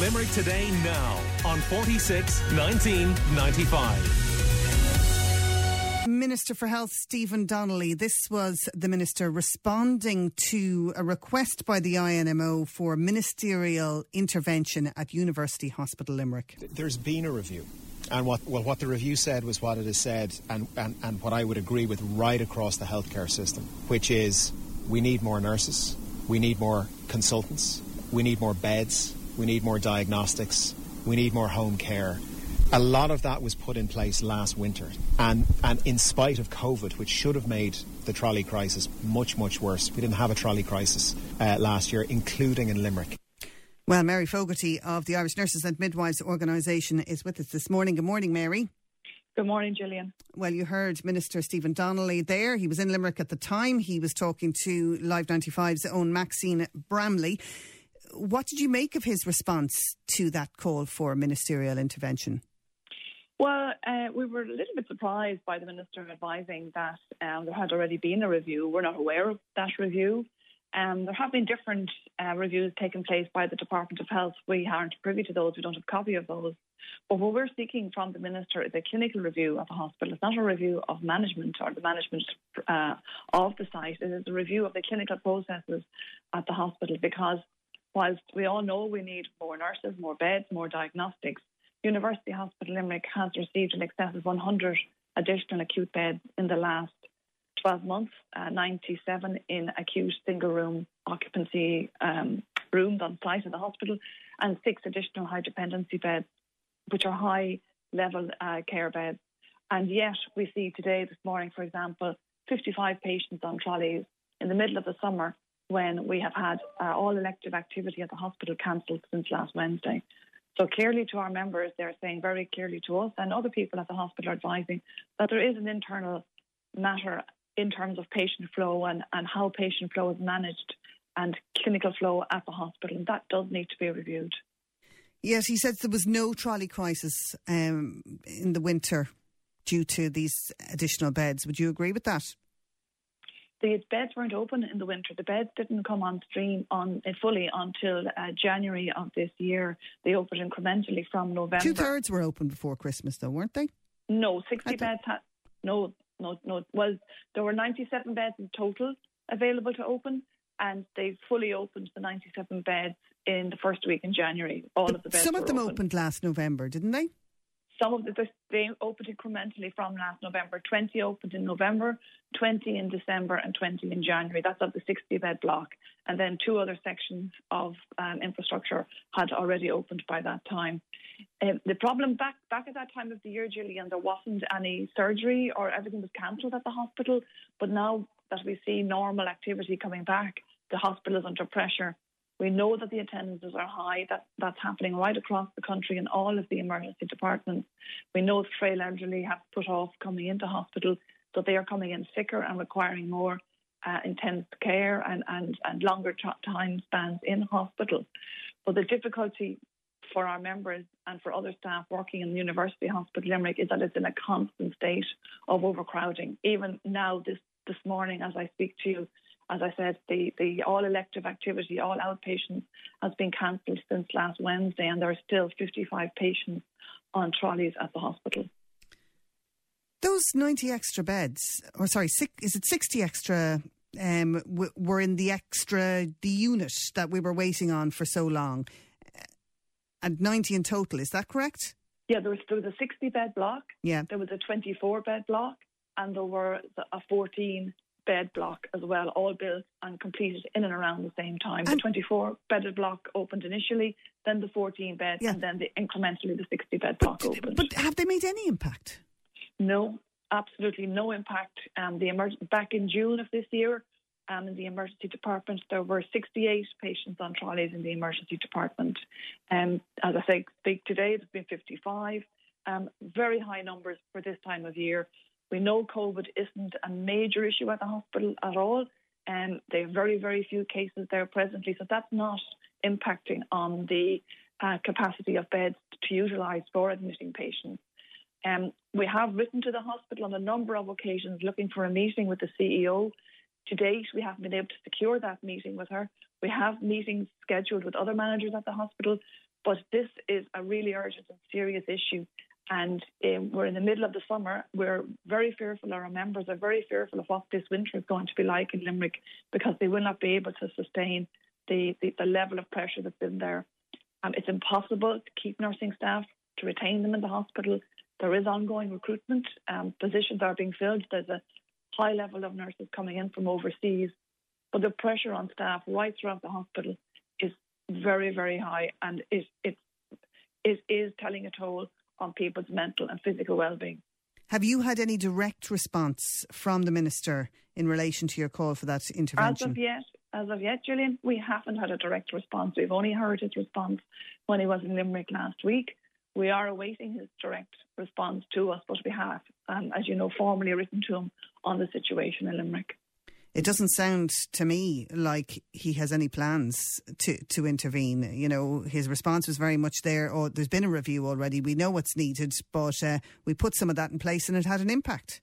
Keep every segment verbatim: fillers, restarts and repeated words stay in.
Limerick Today now on forty-six nineteen ninety-five. Minister for Health Stephen Donnelly. This was the Minister responding to a request by the I N M O for ministerial intervention at University Hospital Limerick. There's been a review, and what well what the review said was what it has said, and, and, and what I would agree with right across the healthcare system, which is we need more nurses, we need more consultants, we need more beds, we need more diagnostics, we need more home care. A lot of that was put in place last winter, and, and in spite of COVID, which should have made the trolley crisis much, much worse. We didn't have a trolley crisis uh, last year, including in Limerick. Well, Mary Fogarty of the Irish Nurses and Midwives Organisation is with us this morning. Good morning, Mary. Good morning, Gillian. Well, you heard Minister Stephen Donnelly there. He was in Limerick at the time. He was talking to Live ninety-five's own Maxine Bramley. What did you make of his response to that call for ministerial intervention? Well, uh, we were a little bit surprised by the Minister advising that um, there had already been a review. We're not aware of that review. Um, there have been different uh, reviews taking place by the Department of Health. We aren't privy to those. We don't have a copy of those. But what we're seeking from the Minister is a clinical review of the hospital. It's not a review of management or the management uh, of the site. It is a review of the clinical processes at the hospital, because whilst we all know we need more nurses, more beds, more diagnostics, University Hospital Limerick has received in excess of one hundred additional acute beds in the last twelve months, uh, ninety-seven in acute single-room occupancy um, rooms on site at the hospital, and six additional high-dependency beds, which are high-level uh, care beds. And yet we see today, this morning, for example, fifty-five patients on trolleys in the middle of the summer, when we have had uh, all elective activity at the hospital cancelled since last Wednesday. So clearly to our members, they're saying very clearly to us, and other people at the hospital are advising, that there is an internal matter in terms of patient flow and, and how patient flow is managed and clinical flow at the hospital. And that does need to be reviewed. Yes, he says there was no trolley crisis um, in the winter due to these additional beds. Would you agree with that? The beds weren't open in the winter. The beds didn't come on stream on uh, fully until uh, January of this year. They opened incrementally from November. Two-thirds were open before Christmas, though, weren't they? No, sixty beds. Ha- no, no, no. Well, there were ninety-seven beds in total available to open, and they fully opened the ninety-seven beds in the first week in January. All but of the beds Some of them open. opened last November, didn't they? Some of the, they opened incrementally from last November. twenty opened in November, twenty in December and twenty in January. That's of the sixty-bed block. And then two other sections of um, infrastructure had already opened by that time. Um, the problem back back at that time of the year, Gillian, there wasn't any surgery, or everything was cancelled at the hospital. But now that we see normal activity coming back, the hospital is under pressure. We know that the attendances are high. That, that's happening right across the country in all of the emergency departments. We know the frail elderly have put off coming into hospital, so they are coming in sicker and requiring more uh, intense care and, and, and longer t- time spans in hospital. But the difficulty for our members and for other staff working in the University Hospital Limerick is that it's in a constant state of overcrowding. Even now, this, this morning, as I speak to you, as I said, the, the all-elective activity, all outpatients, has been cancelled since last Wednesday, and there are still fifty-five patients on trolleys at the hospital. Those ninety extra beds, or sorry, six, is it sixty extra, um, w- were in the extra, the unit that we were waiting on for so long, and ninety in total, is that correct? Yeah, there was, there was a sixty-bed block, yeah. There was a twenty-four-bed block, and there were a fourteen bed block as well, all built and completed in and around the same time. And the twenty-four-bedded block opened initially, then the fourteen-bed, yeah. and then the incrementally the sixty-bed block but, opened. But have they made any impact? No, absolutely no impact. Um, the emer- Back in June of this year, um, in the emergency department, there were sixty-eight patients on trolleys in the emergency department. Um, as I say, speak today, there's been fifty-five. Um, very high numbers for this time of year. We know COVID isn't a major issue at the hospital at all, and um, there are very, very few cases there presently, so that's not impacting on the uh, capacity of beds to utilise for admitting patients. Um, we have written to the hospital on a number of occasions looking for a meeting with the C E O. To date, we haven't been able to secure that meeting with her. We have meetings scheduled with other managers at the hospital, But this is a really urgent and serious issue. And um, we're in the middle of the summer. We're very fearful, our members are very fearful of what this winter is going to be like in Limerick, because they will not be able to sustain the, the, the level of pressure that's been there. Um, it's impossible to keep nursing staff, to retain them in the hospital. There is ongoing recruitment. Um, positions are being filled. There's a high level of nurses coming in from overseas. But the pressure on staff right throughout the hospital is very, very high, and it, it, it is telling a toll on people's mental and physical well-being. Have you had any direct response from the Minister in relation to your call for that intervention? As of yet, as of yet, Gillian, we haven't had a direct response. We've only heard his response when he was in Limerick last week. We are awaiting his direct response to us, but we have, um, as you know, formally written to him on the situation in Limerick. It doesn't sound to me like he has any plans to, to intervene. You know, his response was very much there, or oh, there's been a review already, we know what's needed, but uh, we put some of that in place and it had an impact.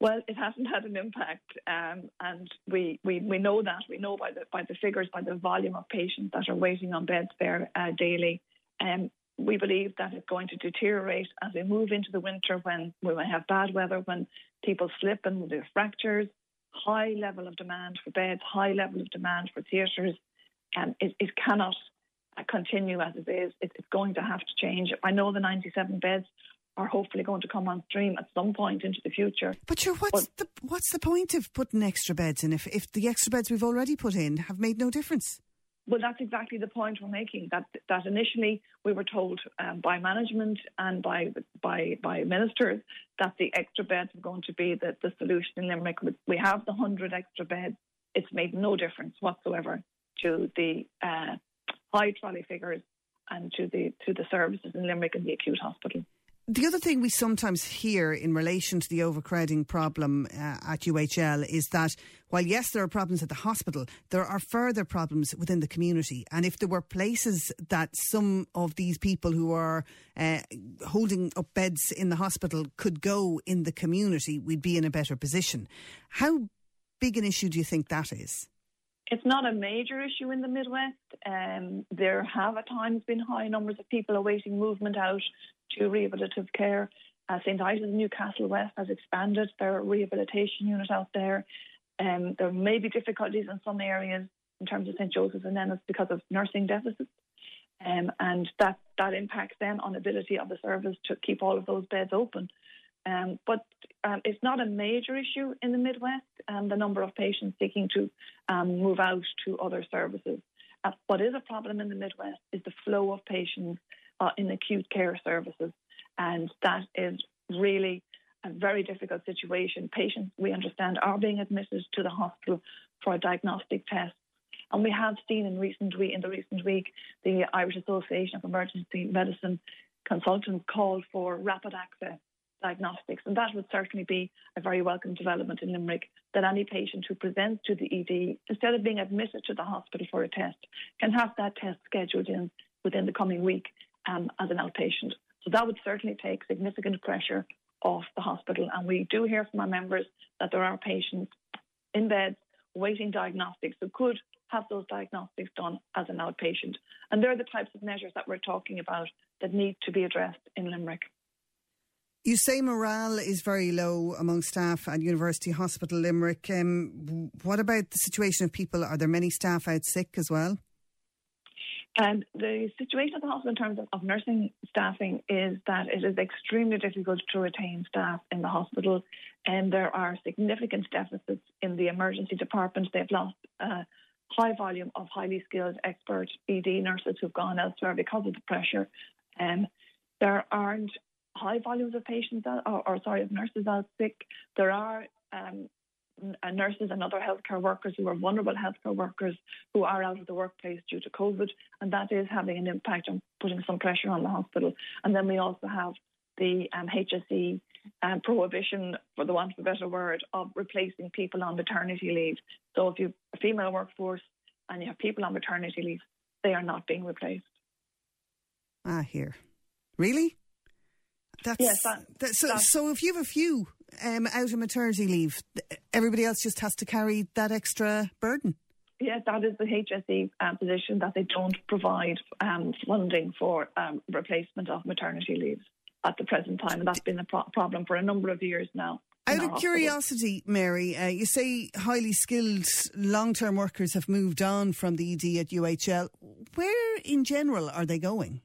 Well, it hasn't had an impact, um, and we, we, we know that. We know by the by the figures, by the volume of patients that are waiting on beds there uh, daily. Um, we believe that it's going to deteriorate as we move into the winter, when we might have bad weather, when people slip and there's fractures. High level of demand for beds, high level of demand for theatres, and um, it, it cannot uh, continue as it is. It, it's going to have to change. I know the ninety-seven beds are hopefully going to come on stream at some point into the future. But sure, what's but, the what's the point of putting extra beds in if, if the extra beds we've already put in have made no difference? Well, that's exactly the point we're making. That that initially we were told um, by management and by by by ministers that the extra beds were going to be the, the solution in Limerick. We have the one hundred extra beds. It's made no difference whatsoever to the uh, high trolley figures and to the to the services in Limerick and the acute hospital. The other thing we sometimes hear in relation to the overcrowding problem uh, at U H L is that while, yes, there are problems at the hospital, there are further problems within the community. And if there were places that some of these people who are uh, holding up beds in the hospital could go in the community, we'd be in a better position. How big an issue do you think that is? It's not a major issue in the Midwest. Um, there have at times been high numbers of people awaiting movement out to rehabilitative care. Uh, Saint Isaac's Newcastle West has expanded their rehabilitation unit out there. Um, there may be difficulties in some areas in terms of Saint Joseph's and Ennis because of nursing deficits. Um, and that, that impacts then on ability of the service to keep all of those beds open. Um, but um, it's not a major issue in the Midwest, um, the number of patients seeking to um, move out to other services. Uh, what is a problem in the Midwest is the flow of patients uh, in acute care services, and that is really a very difficult situation. Patients, we understand, are being admitted to the hospital for a diagnostic test. And we have seen in, recent week, in the recent week the Irish Association of Emergency Medicine Consultants called for rapid access diagnostics, and that would certainly be a very welcome development in Limerick, that any patient who presents to the E D, instead of being admitted to the hospital for a test, can have that test scheduled in within the coming week um, as an outpatient. So that would certainly take significant pressure off the hospital, and we do hear from our members that there are patients in bed waiting diagnostics who could have those diagnostics done as an outpatient, and they're the types of measures that we're talking about that need to be addressed in Limerick. You say morale is very low among staff at University Hospital Limerick. Um, what about the situation of people? Are there many staff out sick as well? Um, the situation at the hospital in terms of, of nursing staffing is that it is extremely difficult to retain staff in the hospital, and there are significant deficits in the emergency department. They've lost a high volume of highly skilled expert E D nurses who've gone elsewhere because of the pressure. Um, there aren't high volumes of patients, out, or, or sorry, of nurses out sick. There are um, nurses and other healthcare workers who are vulnerable healthcare workers who are out of the workplace due to COVID, and that is having an impact on putting some pressure on the hospital. And then we also have the um, H S E um, prohibition, for the want of a better word, of replacing people on maternity leave. So if you have a female workforce and you have people on maternity leave, they are not being replaced. Ah, here. Really? That's, yes, that, that, so, that's, so if you have a few um, out of maternity leave, everybody else just has to carry that extra burden? Yes, that is the H S E uh, position, that they don't provide um, funding for um, replacement of maternity leaves at the present time. And that's been a pro- problem for a number of years now. Out of curiosity, Mary, uh, you say highly skilled long-term workers have moved on from the E D at U H L. Where in general are they going?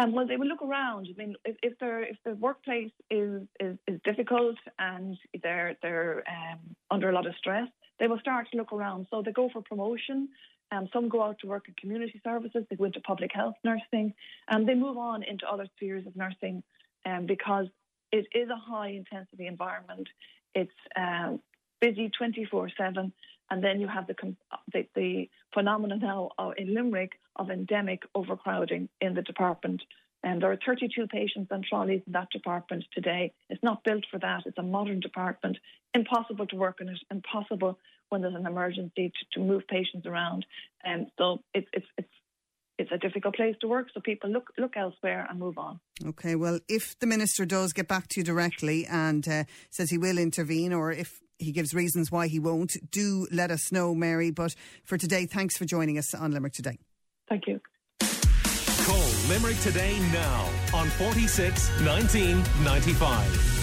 Um, well, they will look around. I mean, if, if their if the workplace is, is, is difficult and they're they're um, under a lot of stress, they will start to look around. So they go for promotion. Um, some go out to work in community services. They go into public health nursing, and they move on into other spheres of nursing, um, because it is a high-intensity environment. It's um, busy twenty-four seven, and then you have the, the the phenomenon now in Limerick of endemic overcrowding in the department. And there are thirty-two patients on trolleys in that department today. It's not built for that. It's a modern department. Impossible to work in it. Impossible when there's an emergency to, to move patients around. And so it's it's it's. It's a difficult place to work, so people look look elsewhere and move on. Okay, well, if the Minister does get back to you directly and uh, says he will intervene, or if he gives reasons why he won't, do let us know, Mary. But for today, thanks for joining us on Limerick Today. Thank you. Call Limerick Today now on forty-six nineteen ninety-five.